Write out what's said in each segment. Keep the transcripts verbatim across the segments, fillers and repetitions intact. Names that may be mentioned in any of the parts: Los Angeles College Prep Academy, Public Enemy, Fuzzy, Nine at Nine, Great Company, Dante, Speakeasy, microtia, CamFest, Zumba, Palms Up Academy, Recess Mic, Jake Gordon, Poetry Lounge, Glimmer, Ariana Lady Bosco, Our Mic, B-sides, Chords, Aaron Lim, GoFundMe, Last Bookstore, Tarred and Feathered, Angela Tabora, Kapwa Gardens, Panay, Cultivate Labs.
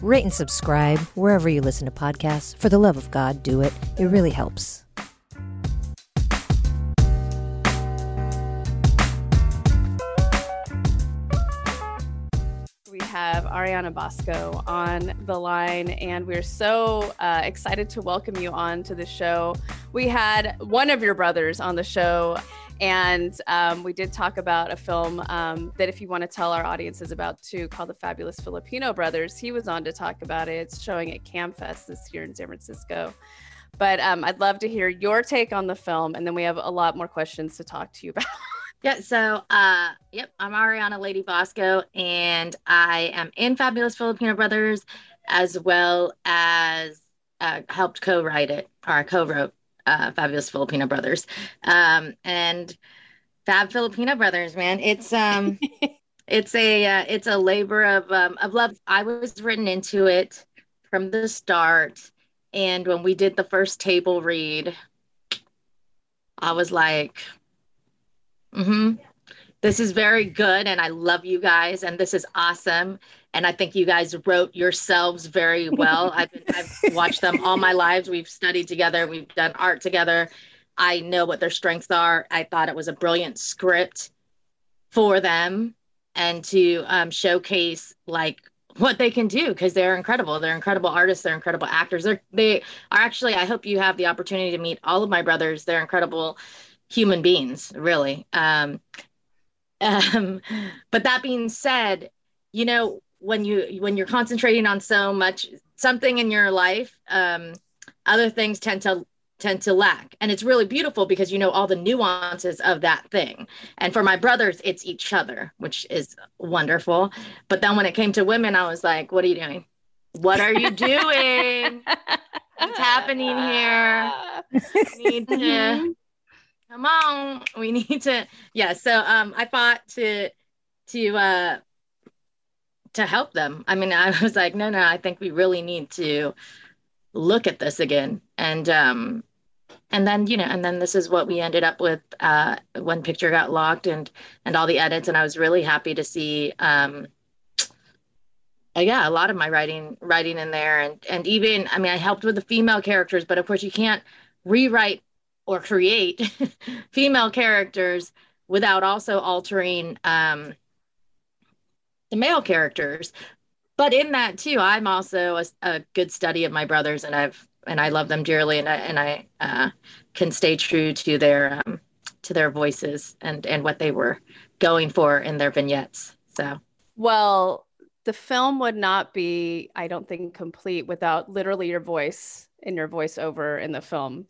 rate and subscribe wherever you listen to podcasts. For the love of God, do it. It really helps. Have Ariana Bosco on the line, and we're so uh, excited to welcome you on to the show. We had one of your brothers on the show, and um, we did talk about a film um, that if you want to tell our audiences about too, called The Fabulous Filipino Brothers. He was on to talk about it. It's showing at CamFest this year in San Francisco. But um, I'd love to hear your take on the film, and then we have a lot more questions to talk to you about. Yeah, so, uh, yep, I'm Ariana Lady Bosco, and I am in Fabulous Filipino Brothers, as well as uh, helped co-write it, or co-wrote uh, Fabulous Filipino Brothers. Um, and Fab Filipino Brothers, man, it's um, it's a uh, it's a labor of um, of love. I was written into it from the start, and when we did the first table read, I was like, Mm-hmm. This is very good, and I love you guys, and this is awesome, and I think you guys wrote yourselves very well. I've been, I've watched them all my lives. We've studied together. We've done art together. I know what their strengths are. I thought it was a brilliant script for them, and to um, showcase like what they can do, because they're incredible. They're incredible artists. They're incredible actors. They're, they are actually, I hope you have the opportunity to meet all of my brothers. They're incredible human beings, really. Um, um, but that being said, you know, when you when you're concentrating on so much something in your life, um, other things tend to tend to lack, and it's really beautiful because you know all the nuances of that thing. And for my brothers, it's each other, which is wonderful. But then when it came to women, I was like, "What are you doing? What are you doing? What's happening here? I need to." Come on, we need to, yeah. So um, I fought to, to, uh, to help them. I mean, I was like, no, no, I think we really need to look at this again. And, um, and then, you know, and then this is what we ended up with. Uh, one picture got locked and, and all the edits. And I was really happy to see, um, uh, yeah, a lot of my writing, writing in there. And, and even, I mean, I helped with the female characters, but of course you can't rewrite or create female characters without also altering um, the male characters. But in that too, I'm also a, a good study of my brothers, and I've and I love them dearly, and I and I uh, can stay true to their um, to their voices and and what they were going for in their vignettes. So well, the film would not be, I don't think, complete without literally your voice and your voiceover in the film.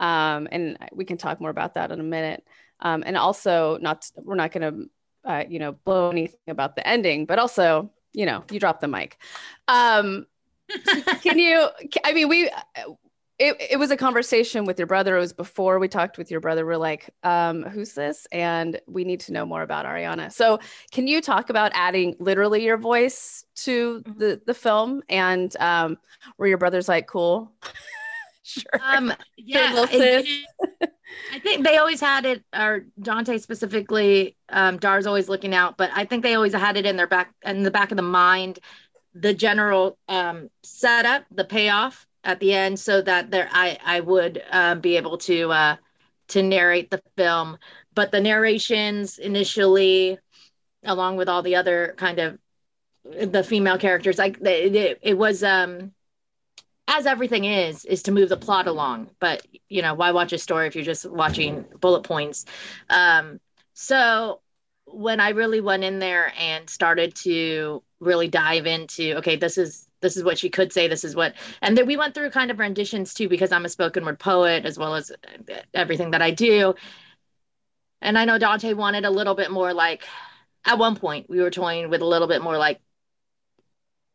Um, and we can talk more about that in a minute. Um, and also not, we're not going to, uh, you know, blow anything about the ending, but also, you know, you dropped the mic. Um, can you, I mean, we, it, it was a conversation with your brother. It was before we talked with your brother. We're like, um, who's this? And we need to know more about Ariana. So can you talk about adding literally your voice to the, the film, and, um, where your brother's like, cool. Sure. Um, yeah, it, it, I think they always had it, or Dante specifically, um, Dar's always looking out, but I think they always had it in their back, in the back of the mind, the general um, setup, the payoff at the end, so that there, I, I would uh, be able to uh, to narrate the film. But the narrations initially, along with all the other kind of the female characters, like it, it, it was. Um, as everything is, is to move the plot along. But, you know, why watch a story if you're just watching bullet points? Um, so when I really went in there and started to really dive into, okay, this is this is what she could say, this is what, and then we went through kind of renditions too, because I'm a spoken word poet as well as everything that I do. And I know Dante wanted a little bit more like, at one point we were toying with a little bit more like,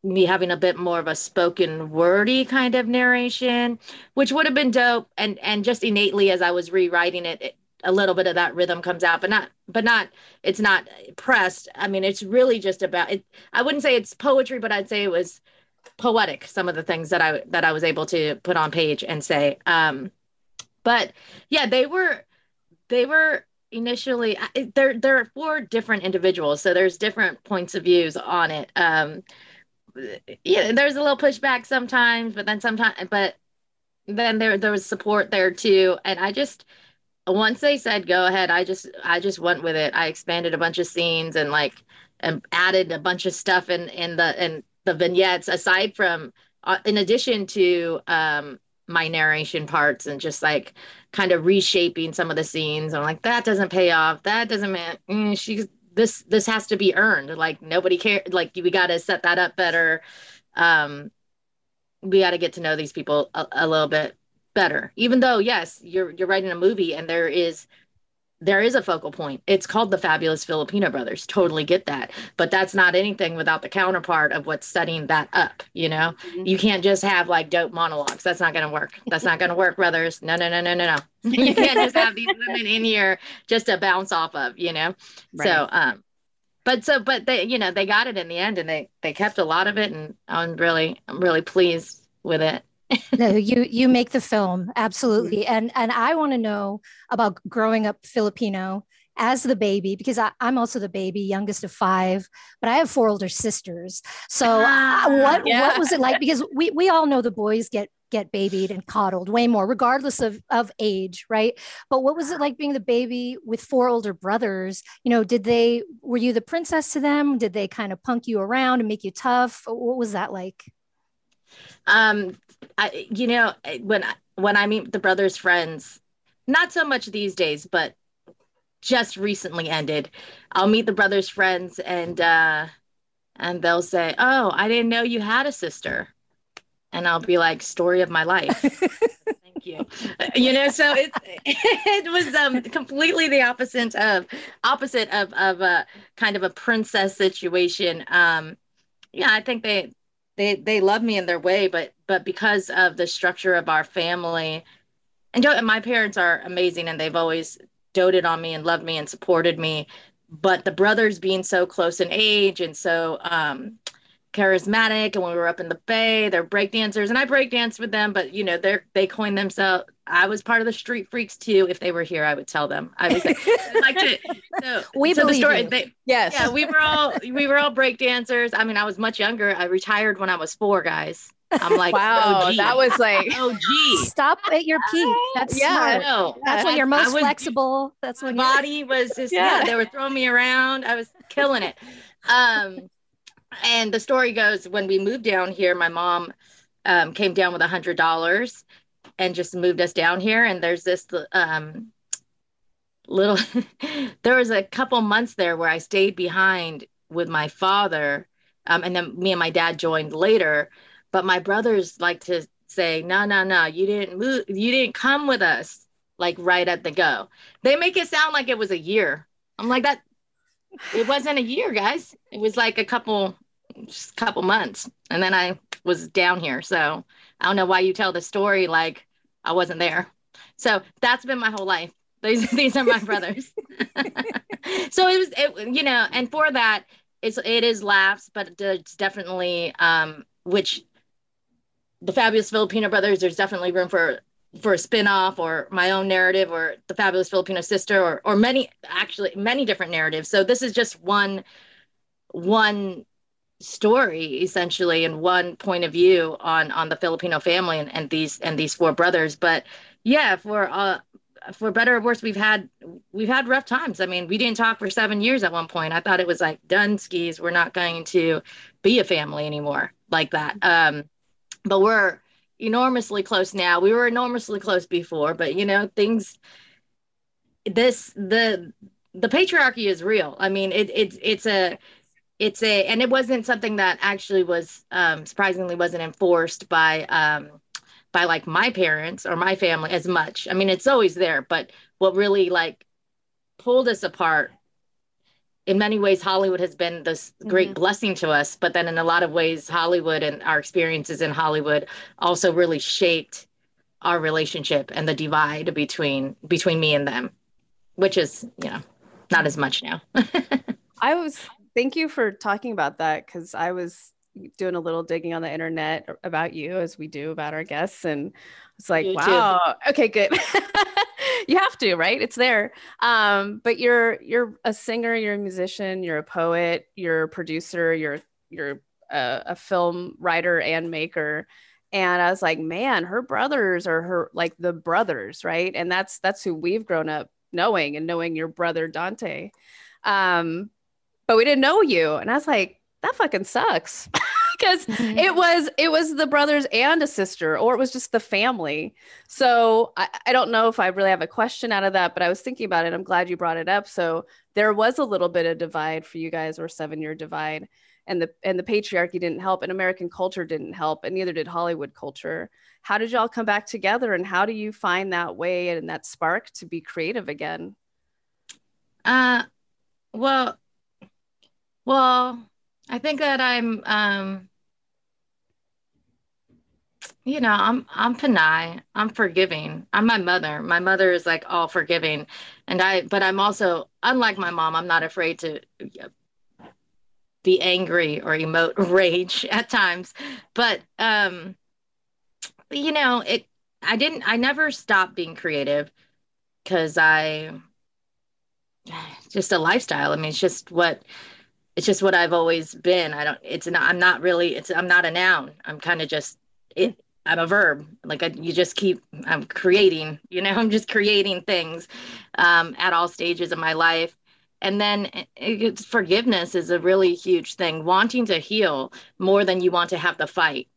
me having a bit more of a spoken wordy kind of narration, which would have been dope. And and just innately, as I was rewriting it, it a little bit of that rhythm comes out, but not, but not, it's not pressed. I mean, it's really just about it. I wouldn't say it's poetry, but I'd say it was poetic, some of the things that I, that I was able to put on page and say, um, but yeah, they were, they were initially, there, there are four different individuals. So there's different points of views on it. Um, yeah, there's a little pushback sometimes, but then sometimes, but then there, there was support there too. And I just, once they said go ahead, I just I just went with it. I expanded a bunch of scenes and like and added a bunch of stuff in in the in the vignettes. Aside from, uh, in addition to um, my narration parts and just like kind of reshaping some of the scenes. I'm like, that doesn't pay off. That doesn't mean mm, she. This this has to be earned. Like nobody cares. Like we got to set that up better. Um, we got to get to know these people a, a little bit better, even though, yes, you're you're writing a movie and there is there is a focal point. It's called The Fabulous Filipino Brothers. Totally get that. But that's not anything without the counterpart of what's setting that up. You know, mm-hmm. You can't just have like dope monologues. That's not going to work. That's not going to work, brothers. No, no, no, no, no, no. You can't just have these women in here just to bounce off of, you know. Right. So, um, but so but they, you know, they got it in the end and they they kept a lot of it. And I'm really, I'm really pleased with it. No, you you make the film. Absolutely. And and I want to know about growing up Filipino as the baby, because I, I'm also the baby, youngest of five, but I have four older sisters. So ah, uh, what yeah. what was it like? Because we we all know the boys get get babied and coddled way more, regardless of of age, right? But what was it like being the baby with four older brothers? You know, did they were you the princess to them? Did they kind of punk you around and make you tough? What was that like? Um, I, you know, when, I, when I meet the brothers' friends, not so much these days, but just recently ended, I'll meet the brothers' friends and, uh, and they'll say, oh, I didn't know you had a sister. And I'll be like, story of my life. Thank you. You know, so it, it was, um, completely the opposite of opposite of, of, a kind of a princess situation. Um, yeah, I think they, They they love me in their way, but but because of the structure of our family, and, and my parents are amazing, and they've always doted on me and loved me and supported me. But the brothers being so close in age and so um, charismatic, and when we were up in the Bay, they're breakdancers, and I breakdanced with them. But you know, they they coined themselves. I was part of the Street Freaks too. If they were here, I would tell them. I was like, I'd like to. So, we so believe the story, you. They, yes. Yeah, we were all we were all break dancers. I mean, I was much younger. I retired when I was four, guys. I'm like, wow, O G. That was like, oh, gee, stop at your peak. That's yeah, smart. No, that's when you're most was, flexible. That's when my body was just yeah. yeah. They were throwing me around. I was killing it. Um, and the story goes, when we moved down here, my mom um, came down with a hundred dollars. And just moved us down here. And there's this um, little, there was a couple months there where I stayed behind with my father. Um, and then me and my dad joined later. But my brothers like to say, no, no, no, you didn't move. You didn't come with us like right at the go. They make it sound like it was a year. I'm like that. It wasn't a year, guys. It was like a couple, just couple months. And then I was down here. So I don't know why you tell the story like I wasn't there. So that's been my whole life. These these are my brothers. So it was, it, you know, and for that, it's it is laughs, but it's definitely um, which the Fabulous Filipino Brothers. There's definitely room for for a spinoff or my own narrative or the Fabulous Filipino Sister or or many actually many different narratives. So this is just one one. story essentially and one point of view on on the Filipino family and, and these and these four brothers. But yeah, for uh for better or worse, we've had we've had rough times. I mean, we didn't talk for seven years at one point. I thought it was like done skis, we're not going to be a family anymore like that. Um but we're enormously close now. We were enormously close before, but you know, things this the the patriarchy is real. I mean it it's it's a It's a, and it wasn't something that actually was, um, surprisingly wasn't enforced by, um, by like my parents or my family as much. I mean, it's always there, but what really like pulled us apart in many ways, Hollywood has been this great mm-hmm. blessing to us. But then in a lot of ways, Hollywood and our experiences in Hollywood also really shaped our relationship and the divide between between me and them, which is, you know, not as much now. I was, thank you for talking about that, because I was doing a little digging on the internet about you, as we do about our guests. And it's like, you wow, too. Okay, good. You have to, right? It's there. Um, but you're, you're a singer, you're a musician, you're a poet, you're a producer, you're, you're a, a film writer and maker. And I was like, man, her brothers are her, like the brothers, right? And that's, that's who we've grown up knowing, and knowing your brother, Dante. Um, but we didn't know you. And I was like, that fucking sucks. Because mm-hmm. it was it was the brothers and a sister, or it was just the family. So I, I don't know if I really have a question out of that, but I was thinking about it. I'm glad you brought it up. So there was a little bit of divide for you guys, or seven-year divide, and the and the patriarchy didn't help, and American culture didn't help, and neither did Hollywood culture. How did y'all come back together, and how do you find that way and that spark to be creative again? Uh, well, well. I think that I'm, um, you know, I'm, I'm Panay, I'm forgiving. I'm my mother. My mother is like all forgiving. And I, but I'm also, unlike my mom, I'm not afraid to be angry or emote rage at times. But, um, you know, it, I didn't, I never stopped being creative, because I, just a lifestyle. I mean, it's just what, It's just what I've always been. I don't, it's not, I'm not really, it's, I'm not a noun. I'm kind of just, it, I'm a verb. Like I, you just keep, I'm creating, you know, I'm just creating things um, at all stages of my life. And then it, it's, forgiveness is a really huge thing. Wanting to heal more than you want to have the fight,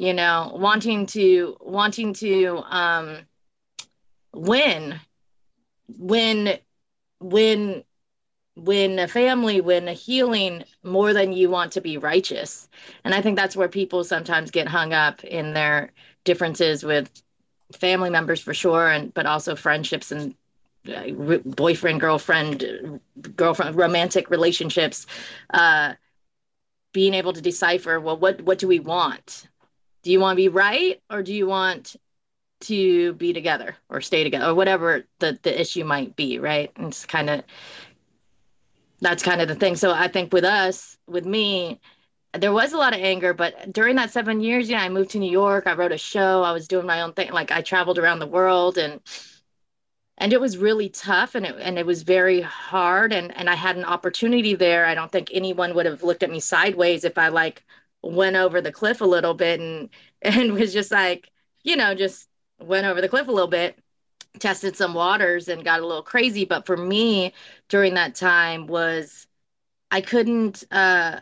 you know, wanting to, wanting to um, win, win, win, win a family, win a healing more than you want to be righteous. And I think that's where people sometimes get hung up in their differences with family members, for sure. And, but also friendships and uh, re- boyfriend, girlfriend, girlfriend, romantic relationships, uh, being able to decipher, well, what, what do we want? Do you want to be right? Or do you want to be together or stay together, or whatever the, the issue might be? Right. And it's kind of, that's kind of the thing. So I think with us, with me, there was a lot of anger, but during that seven years, yeah, I moved to New York. I wrote a show. I was doing my own thing. Like I traveled around the world, and, and it was really tough, and it, and it was very hard. And, and I had an opportunity there. I don't think anyone would have looked at me sideways if I like went over the cliff a little bit and, and was just like, you know, just went over the cliff a little bit, tested some waters and got a little crazy. But for me during that time was, I couldn't, uh,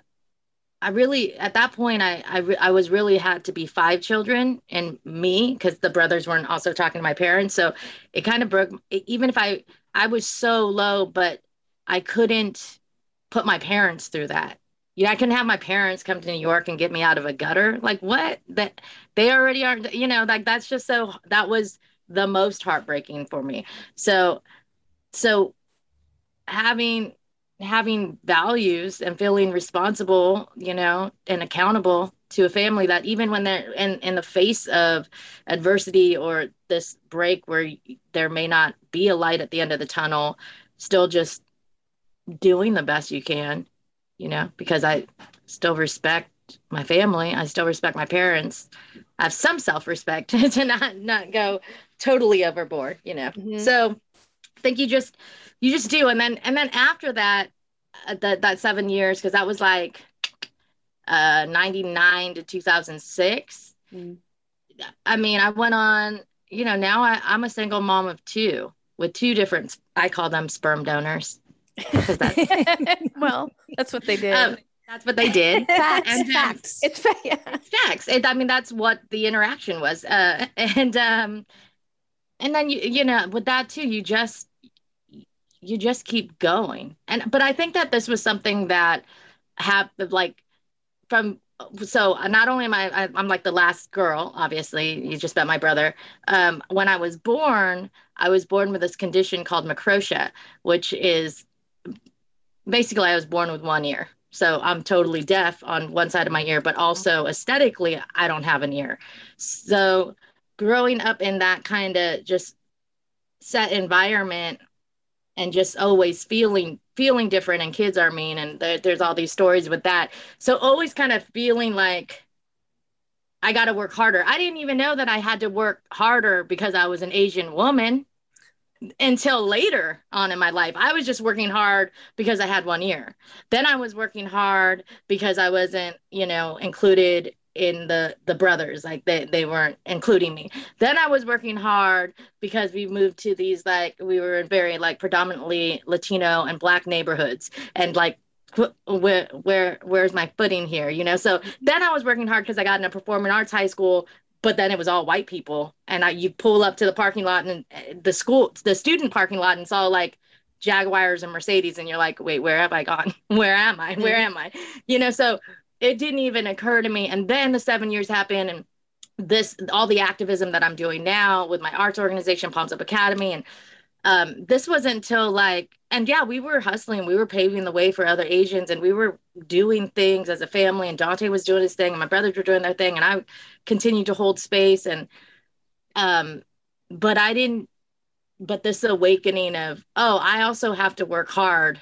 I really, at that point, I, I, re- I was really had to be five children and me, because the brothers weren't also talking to my parents. So it kind of broke, even if I, I was so low, but I couldn't put my parents through that. You know, I couldn't have my parents come to New York and get me out of a gutter. Like what? That they already aren't, you know, like that's just so, that was the most heartbreaking for me. So, so having, having values and feeling responsible, you know, and accountable to a family that even when they're in, in the face of adversity or this break where there may not be a light at the end of the tunnel, still just doing the best you can, you know, because I still respect my family. I still respect my parents. I have some self-respect to not, not go totally overboard, you know? Mm-hmm. So I think you just, you just do. And then, and then after that, uh, that, that seven years, cause that was like, uh, ninety-nine to two thousand six. Mm-hmm. I mean, I went on, you know, now I, I'm a single mom of two with two different, I call them sperm donors. That's, well, that's what they did. Um, That's what they did. Facts, and, facts. Um, it's, yeah. it's facts. It, I mean, that's what the interaction was. Uh, and um, and then, you, you know, with that, too, you just you just keep going. And but I think that this was something that happened like from. So not only am I, I I'm like the last girl, obviously, you just met my brother. Um, when I was born, I was born with this condition called microtia, which is basically I was born with one ear. So I'm totally deaf on one side of my ear, but also aesthetically, I don't have an ear. So growing up in that kind of just set environment and just always feeling feeling different, and kids are mean, and th- there's all these stories with that. So always kind of feeling like I got to work harder. I didn't even know that I had to work harder because I was an Asian woman until later on in my life. I was just working hard because I had one ear. Then I was working hard because I wasn't, you know, included in the, the brothers, like they, they weren't including me. Then I was working hard because we moved to these, like, we were in very, like, predominantly Latino and Black neighborhoods, and like, where, where, where's my footing here, you know? So then I was working hard because I got in a performing arts high school, but then it was all white people. And I, you pull up to the parking lot and the school, the student parking lot, and it's all like Jaguars and Mercedes. And you're like, wait, where have I gone? Where am I? Where am I? You know, so it didn't even occur to me. And then the seven years happened, and this, all the activism that I'm doing now with my arts organization, Palms Up Academy. And um, this was until like, and yeah, we were hustling, we were paving the way for other Asians, and we were doing things as a family, and Dante was doing his thing, and my brothers were doing their thing, and I continued to hold space. And, um, but I didn't, but this awakening of, oh, I also have to work hard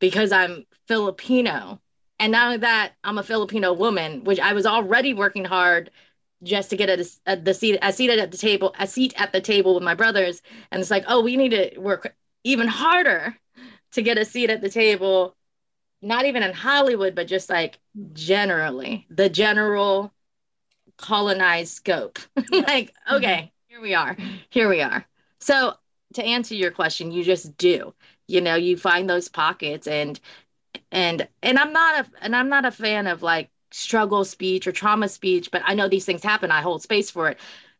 because I'm Filipino. And not only that, I'm a Filipino woman, which I was already working hard just to get a, a, the seat, a seat at the table, a seat at the table with my brothers. And it's like, oh, we need to work even harder to get a seat at the table, not even in Hollywood, but just like generally, the general colonized scope. Like, okay, here we are, here we are. So to answer your question, you just do, you know, you find those pockets. And And and I'm not a and I'm not a fan of like struggle speech or trauma speech, but I know these things happen. I hold space for it,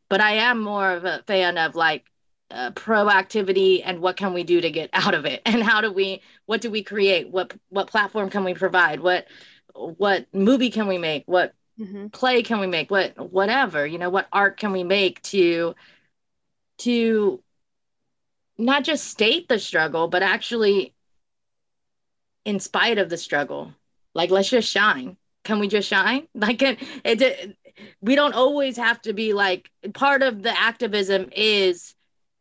but I am more of a fan of like uh, proactivity and what can we do to get out of it, and how do we, what do we create, what what platform can we provide, what what movie can we make, what mm-hmm. play can we make, what whatever you know, what art can we make to to not just state the struggle, but actually, in spite of the struggle, like, let's just shine. Can we just shine? Like, it, it, we don't always have to be like, part of the activism is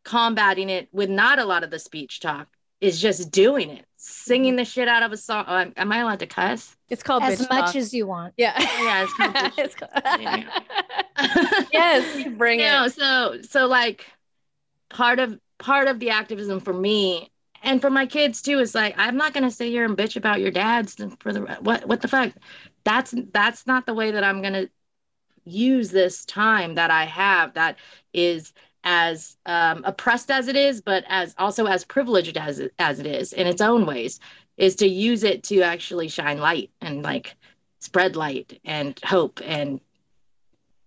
combating it with not a lot of the speech talk. It's just doing it, singing the shit out of a song. Oh, am, am I allowed to cuss? It's called as bitch much talk. As you want. Yeah, yeah. It's called bitch it's called- yeah. Yes, bring you it. Know, so, so like, part of part of the activism for me. And for my kids too, it's like, I'm not gonna sit here and bitch about your dads for the what what the fuck. That's that's not the way that I'm gonna use this time that I have, that is as um, oppressed as it is, but as also as privileged as it, as it is in its own ways, is to use it to actually shine light and like spread light and hope, and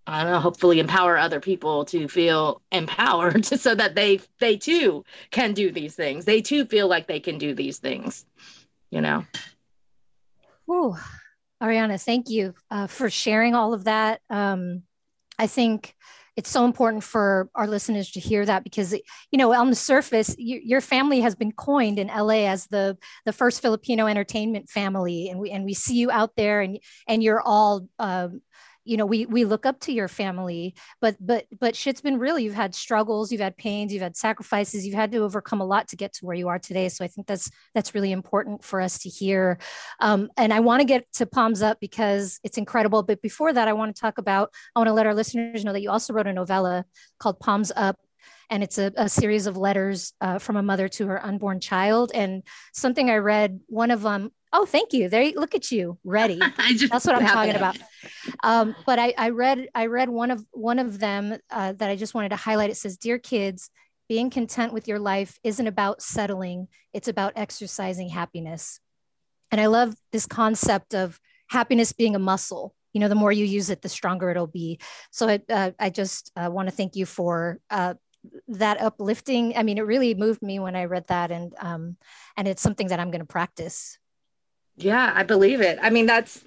I don't know, hopefully empower other people to feel empowered so that they, they too can do these things. They too feel like they can do these things, you know? Ooh, Ariana, thank you uh, for sharing all of that. Um, I think it's so important for our listeners to hear that, because, you know, on the surface, you, your family has been coined in L A as the, the first Filipino entertainment family. And we, and we see you out there, and, and you're all, um, you know, we we look up to your family, but but but shit's been real. You've had struggles, you've had pains, you've had sacrifices, you've had to overcome a lot to get to where you are today. So I think that's that's really important for us to hear. Um, and I want to get to Palms Up because it's incredible. But before that, I want to talk about, I want to let our listeners know that you also wrote a novella called Palms Up. And it's a, a series of letters uh, from a mother to her unborn child. And something I read, one of them, oh, thank you. There, look at you, ready. That's what I'm talking about. Um, but I, I read, I read one of one of them uh, that I just wanted to highlight. It says, "Dear kids, being content with your life isn't about settling. It's about exercising happiness." And I love this concept of happiness being a muscle. You know, the more you use it, the stronger it'll be. So it, uh, I just uh, want to thank you for uh, that uplifting. I mean, it really moved me when I read that, and um, and it's something that I'm going to practice. Yeah, I believe it. I mean, that's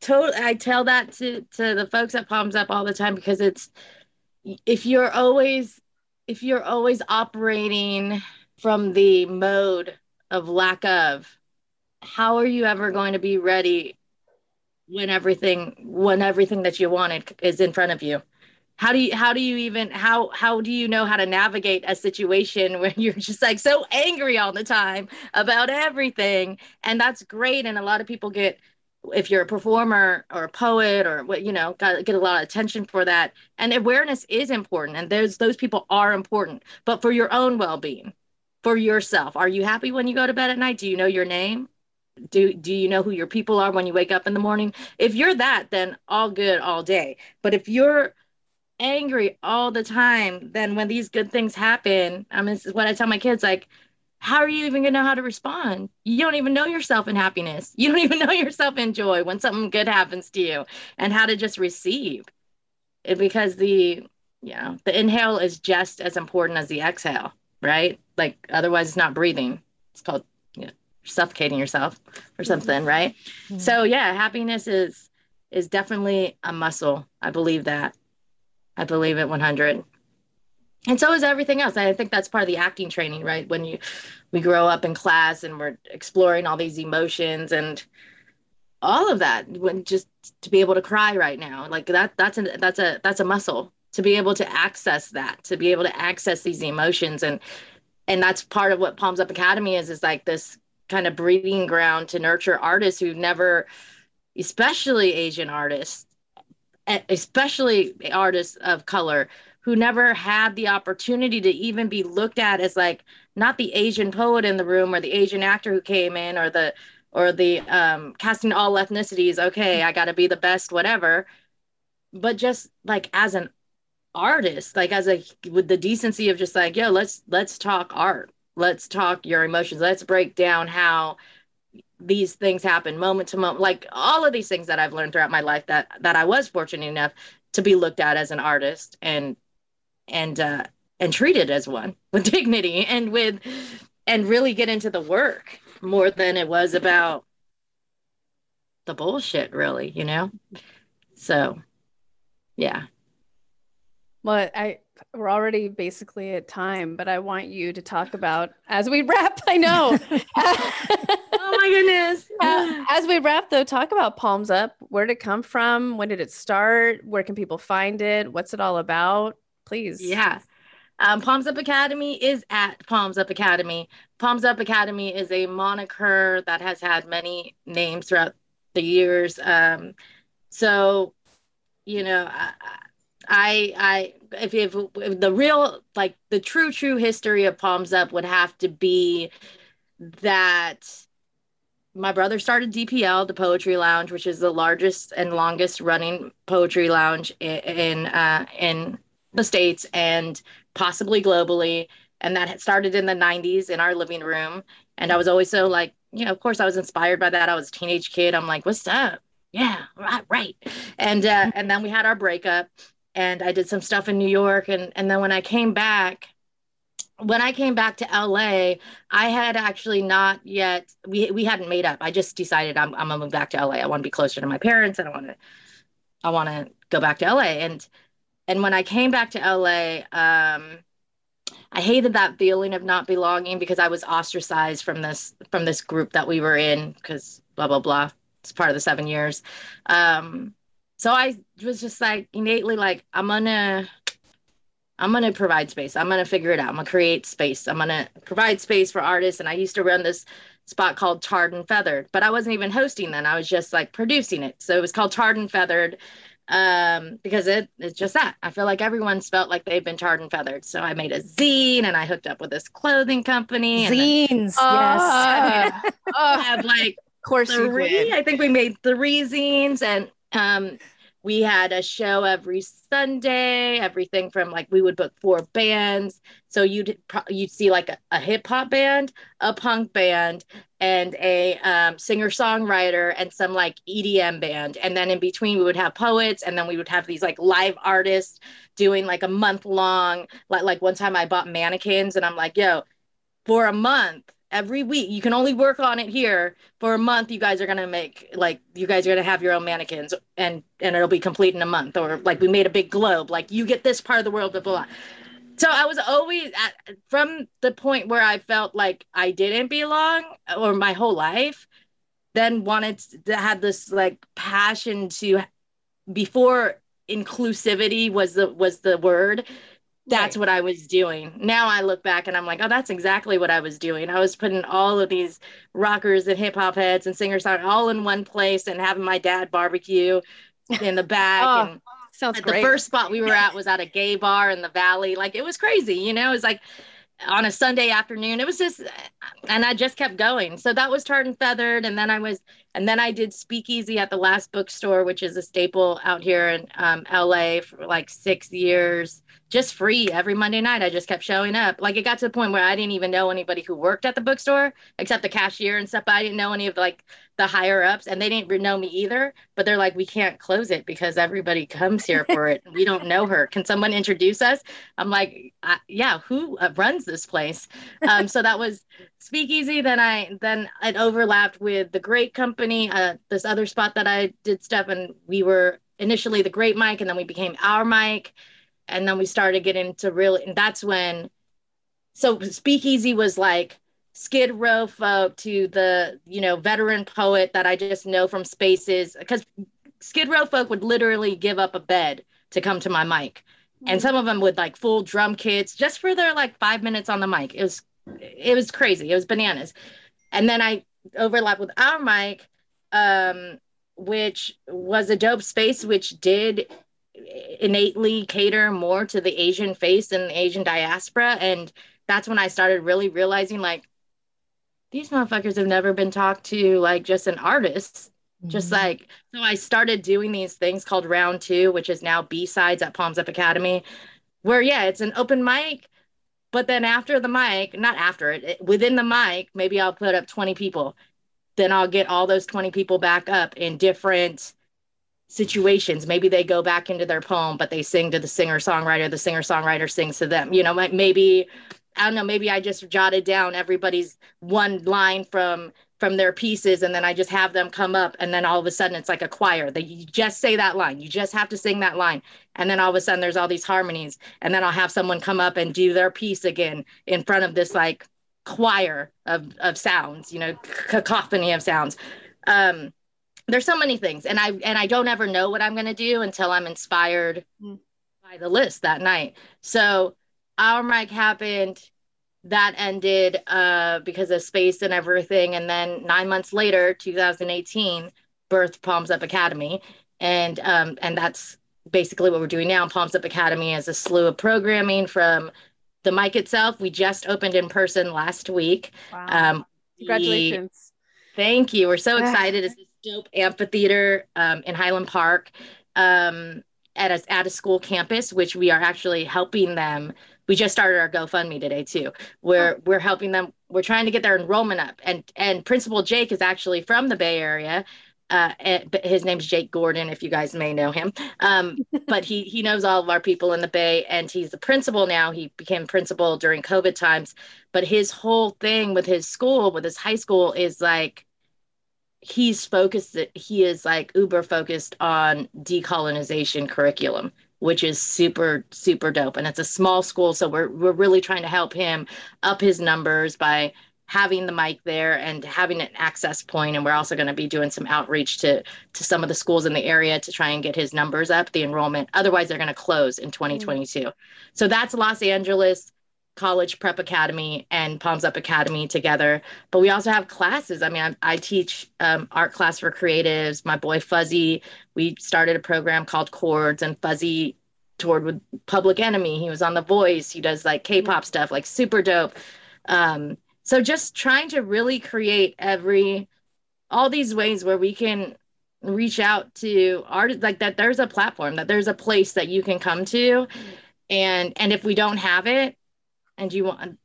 totally, I tell that to, to the folks at Palms Up all the time, because it's, if you're always, if you're always operating from the mode of lack of, how are you ever going to be ready when everything, when everything that you wanted is in front of you? How do you, how do you even, how, how do you know how to navigate a situation when you're just like so angry all the time about everything? And that's great. And a lot of people get, if you're a performer or a poet or what, you know, got, get a lot of attention for that. And awareness is important. And those, those people are important, but for your own well-being, for yourself. Are you happy when you go to bed at night? Do you know your name? Do do you know who your people are when you wake up in the morning? If you're that, then all good all day. But if you're angry all the time, then when these good things happen, I mean, this is what I tell my kids, like, how are you even going to know how to respond? You don't even know yourself in happiness. You don't even know yourself in joy when something good happens to you, and how to just receive it, because the, you know, the inhale is just as important as the exhale, right? Like, otherwise it's not breathing. It's called, you know, suffocating yourself or something, mm-hmm. right? Mm-hmm. So yeah, happiness is is definitely a muscle. I believe that. I believe it one hundred. And so is everything else. I think that's part of the acting training, right? When you we grow up in class and we're exploring all these emotions and all of that. When just to be able to cry right now, like that that's an, that's a that's a muscle, to be able to access that, to be able to access these emotions, and and that's part of what Palms Up Academy is is like this kind of breeding ground to nurture artists who've never, especially Asian artists, especially artists of color, who never had the opportunity to even be looked at as like, not the Asian poet in the room or the Asian actor who came in or the or the um, casting all ethnicities. Okay, I got to be the best, whatever. But just like as an artist, like as a with the decency of just like, yo, let's let's talk art. Let's talk your emotions. Let's break down how these things happen moment to moment, like all of these things that I've learned throughout my life that, that I was fortunate enough to be looked at as an artist and, and, uh, and treated as one with dignity and with, and really get into the work more than it was about the bullshit, really, you know? So, yeah. Well, I, we're already basically at time, but I want you to talk about, as we wrap, I know. Oh my goodness. uh, as we wrap though, talk about Palms Up. Where did it come from? When did it start? Where can people find it? What's it all about? Please. Yeah. Um, Palms Up Academy is at Palms Up Academy. Palms Up Academy is a moniker that has had many names throughout the years. Um, so, you know, I, I, I if, if, if the real, like the true, true history of Palms Up would have to be that my brother started D P L, the Poetry Lounge, which is the largest and longest running poetry lounge in in, uh, in the States and possibly globally. And that had started in the nineties in our living room. And I was always so like, you know, of course I was inspired by that. I was a teenage kid. I'm like, what's up? Yeah, right, right. And uh, and then we had our breakup and I did some stuff in New York. And, and then when I came back, when I came back to L A, I had actually not yet, we we hadn't made up. I just decided I'm I'm gonna move back to L A. I want to be closer to my parents. I don't want to, I want to go back to L A. And and when I came back to L A, um, I hated that feeling of not belonging because I was ostracized from this, from this group that we were in because blah, blah, blah. It's part of the seven years. Um, so I was just like innately like, I'm gonna, I'm going to provide space. I'm going to figure it out. I'm going to create space. I'm going to provide space for artists. And I used to run this spot called Tarred and Feathered, but I wasn't even hosting then. I was just like producing it. So it was called Tarred and Feathered um, because it, it's just that. I feel like everyone's felt like they've been tarred and feathered. So I made a zine and I hooked up with this clothing company. Zines, and then, yes. Uh, I had like of course three. I think we made three zines and um we had a show every Sunday, everything from like, we would book four bands. So you'd you'd see like a, a hip hop band, a punk band, and a um, singer-songwriter and some like E D M band. And then in between we would have poets and then we would have these like live artists doing like a month long, like, like one time I bought mannequins and I'm like, yo, for a month, every week, you can only work on it here for a month. You guys are going to make like, you guys are going to have your own mannequins and, and it'll be complete in a month. Or like we made a big globe, like you get this part of the world, blah, blah, blah. So I was always at, from the point where I felt like I didn't belong or my whole life then wanted to have this like passion to, before inclusivity was the was the word, that's right. What I was doing. Now I look back and I'm like, oh, that's exactly what I was doing. I was putting all of these rockers and hip hop heads and singers out all in one place and having my dad barbecue in the back. oh, and sounds great. The first spot we were at was at a gay bar in the valley. Like, it was crazy, you know, it was like on a Sunday afternoon. It was just, and I just kept going. So that was Tarred and Feathered. And then I was, and then I did Speakeasy at the Last Bookstore, which is a staple out here in um, L A for like six years. Just free every Monday night. I just kept showing up. Like, it got to the point where I didn't even know anybody who worked at the bookstore except the cashier and stuff. But I didn't know any of like the higher ups, and they didn't know me either. But they're like, we can't close it because everybody comes here for it. We don't know her. Can someone introduce us? I'm like, I, yeah, who uh, runs this place? Um, so that was Speakeasy. Then I then it overlapped with the Great Company, uh, this other spot that I did stuff, and we were initially the Great Mic, and then we became Our Mic. And then we started getting to really, and that's when, so Speakeasy was like Skid Row folk to the, you know, veteran poet that I just know from spaces, because Skid Row folk would literally give up a bed to come to my mic. Mm-hmm. And some of them would like full drum kits just for their like five minutes on the mic. It was, it was crazy. It was bananas. And then I overlapped with Our Mic, um, which was a dope space, which did innately cater more to the Asian face and the Asian diaspora. And that's when I started really realizing, like, these motherfuckers have never been talked to like just an artist. Mm-hmm. Just like, so I started doing these things called Round Two, which is now B-sides at Palms Up Academy, where, yeah, it's an open mic, but then after the mic, not after it, it within the mic, maybe I'll put up twenty people. Then I'll get all those twenty people back up in different situations. Maybe they go back into their poem, but they sing to the singer-songwriter, the singer-songwriter sings to them, you know, like maybe, I don't know, maybe I just jotted down everybody's one line from, from their pieces, and then I just have them come up, and then all of a sudden it's like a choir that you just say that line, you just have to sing that line, and then all of a sudden there's all these harmonies, and then I'll have someone come up and do their piece again in front of this like choir of, of sounds, you know, cacophony of sounds. Um, There's so many things, and I and I don't ever know what I'm going to do until I'm inspired mm. by the list that night. So Our Mic happened, that ended uh, because of space and everything, and then nine months later, two thousand eighteen, birthed Palms Up Academy, and um, and that's basically what we're doing now. Palms Up Academy is a slew of programming from the mic itself. We just opened in person last week. Wow. Um, Congratulations. The, thank you. We're so excited. It's dope amphitheater um, in Highland Park um, at a, at a school campus, which we are actually helping them. We just started our GoFundMe today too. We're, oh. we're helping them. We're trying to get their enrollment up. And, and Principal Jake is actually from the Bay Area. Uh, but his name's Jake Gordon, if you guys may know him. Um, but he, he knows all of our people in the Bay, and he's the principal now. He became principal during COVID times, but his whole thing with his school, with his high school, is like, he's focused, he is like uber focused on decolonization curriculum, which is super, super dope. And it's a small school. So we're we're really trying to help him up his numbers by having the mic there and having an access point. And we're also going to be doing some outreach to, to some of the schools in the area to try and get his numbers up, the enrollment. Otherwise, they're going to close in twenty twenty-two. Mm-hmm. So that's Los Angeles College Prep Academy and Palms Up Academy together. But we also have classes. I mean, I, I teach um, art class for creatives. My boy Fuzzy, we started a program called Chords, and Fuzzy toured with Public Enemy. He was on The Voice. He does like K-pop stuff, like super dope. Um, so just trying to really create every, all these ways where we can reach out to artists, like that there's a platform, that there's a place that you can come to. And, and if we don't have it, and you want,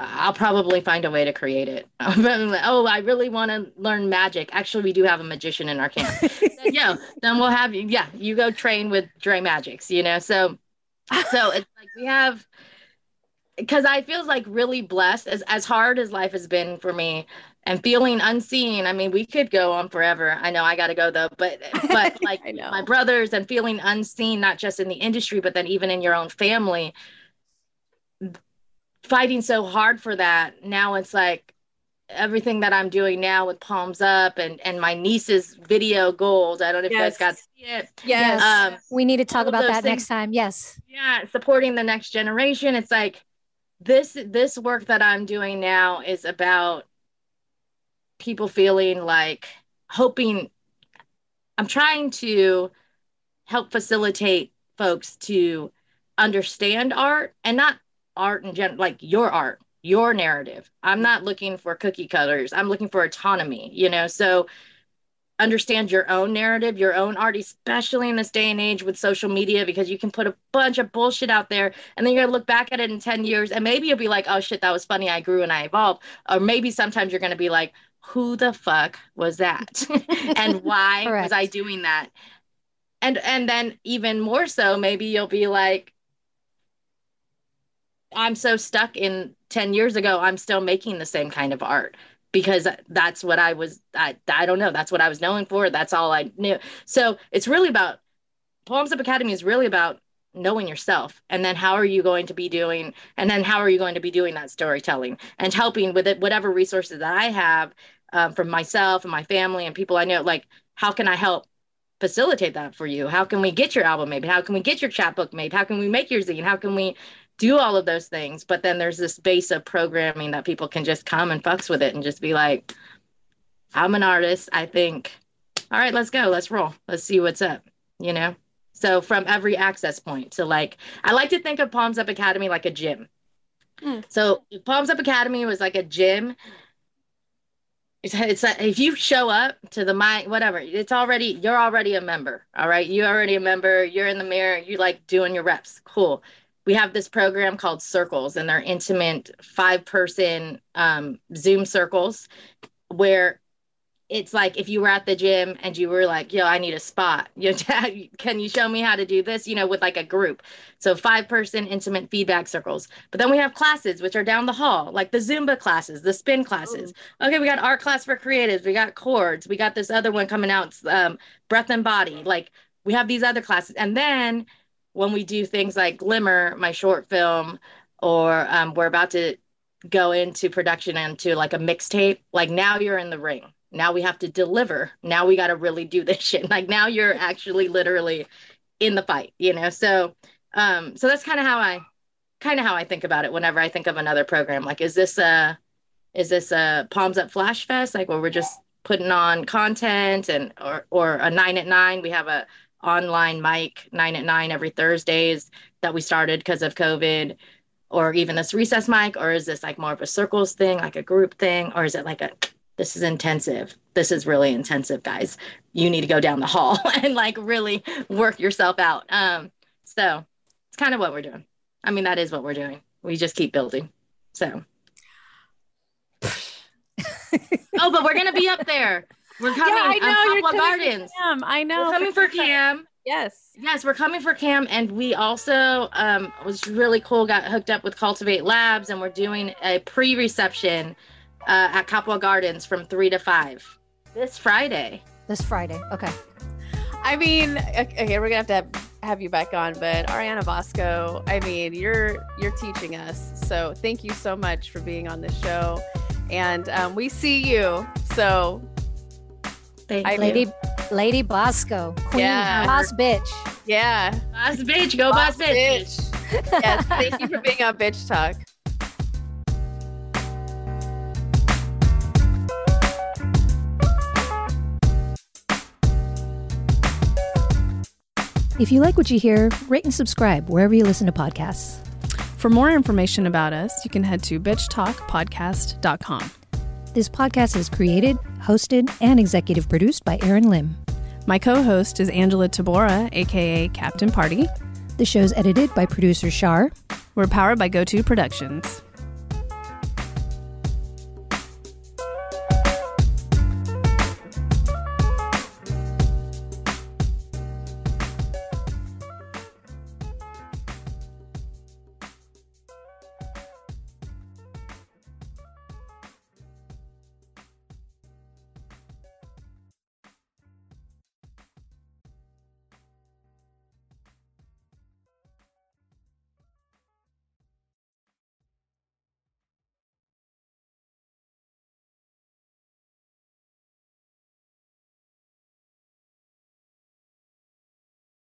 I'll probably find a way to create it. Oh, I really want to learn magic. Actually, we do have a magician in our camp. So, yeah, then we'll have you. Yeah, you go train with Dre Magics, you know? So, so it's like we have, because I feel like really blessed, as, as hard as life has been for me and feeling unseen. I mean, we could go on forever. I know I got to go though, but, but like my brothers, and feeling unseen, not just in the industry, but then even in your own family, fighting so hard for that. Now it's like everything that I'm doing now with Palms Up and, and my niece's video Gold. I don't know if yes. you guys got to see it. Yes. Um, we need to talk about that things, next time. Yes. Yeah. Supporting the next generation. It's like this, this work that I'm doing now is about people feeling like hoping I'm trying to help facilitate folks to understand art and not art in general, like your art, your narrative. I'm not looking for cookie cutters. I'm looking for autonomy, you know, so understand your own narrative, your own art, especially in this day and age with social media, because you can put a bunch of bullshit out there and then you're gonna look back at it in ten years and maybe you'll be like, oh shit, that was funny. I grew and I evolved. Or maybe sometimes you're gonna be like, who the fuck was that? And why Correct. was I doing that? And, and then even more so, maybe you'll be like, I'm so stuck in ten years ago, I'm still making the same kind of art because that's what I was, I, I don't know. That's what I was known for. That's all I knew. So it's really about, Palms Up Academy is really about knowing yourself. And then how are you going to be doing, and then how are you going to be doing that storytelling and helping with it, whatever resources that I have um, from myself and my family and people I know, like, how can I help facilitate that for you? How can we get your album made? How can we get your chapbook made? How can we make your zine? How can we do all of those things? But then there's this base of programming that people can just come and fucks with it and just be like, I'm an artist, I think, all right, let's go, let's roll, let's see what's up, you know? So from every access point. So like, I like to think of Palms Up Academy like a gym. Mm. So if Palms Up Academy was like a gym, it's, it's like, if you show up to the mic, whatever, it's already, you're already a member, all right? You're already a member, you're in the mirror, you're like doing your reps, cool. We have this program called Circles, and they're intimate five-person um, Zoom circles where it's like if you were at the gym and you were like, yo, I need a spot. Yo, Dad, can you show me how to do this? You know, with like a group. So five-person intimate feedback circles. But then we have classes, which are down the hall, like the Zumba classes, the spin classes. Oh. Okay, we got art class for creatives. We got chords. We got this other one coming out, um, breath and body. Like we have these other classes. And then when we do things like Glimmer, my short film, or um, we're about to go into production into like a mixtape, like now you're in the ring. Now we have to deliver. Now we got to really do this shit. Like now you're actually literally in the fight, you know? So um, so that's kind of how I kind of how I think about it whenever I think of another program. Like, is this a, is this a Palms Up Flash Fest? Like where we're just putting on content and or, or a nine at nine, we have a online mic nine at nine every Thursdays that we started because of COVID, or even this recess mic? Or is this like more of a circles thing, like a group thing? Or is it like a, this is intensive. This is really intensive, guys. You need to go down the hall and like really work yourself out. Um, so it's kind of what we're doing. I mean, that is what we're doing. We just keep building. So. Oh, but we're going to be up there. We're coming. Yeah, I know. You're Kapwa Gardens. Cam. I know. We're coming for Cam. Yes. Yes, we're coming for Cam. And we also, um, was really cool, got hooked up with Cultivate Labs, and we're doing a pre-reception uh, at Kapwa Gardens from three to five this Friday. This Friday. Okay. I mean, okay, we're going to have to have you back on, but Ariana Bosco, I mean, you're, you're teaching us. So thank you so much for being on the show. And um, we see you. So... Thank Lady you. Lady Bosco, queen, yeah. boss bitch. Yeah. Boss bitch, go boss, boss bitch. bitch. Yes, thank you for being on Bitch Talk. If you like what you hear, rate and subscribe wherever you listen to podcasts. For more information about us, you can head to bitch talk podcast dot com. This podcast is created, hosted, and executive produced by Aaron Lim. My co-host is Angela Tabora, a k a. Captain Party. The show's edited by producer Shar. We're powered by GoTo Productions.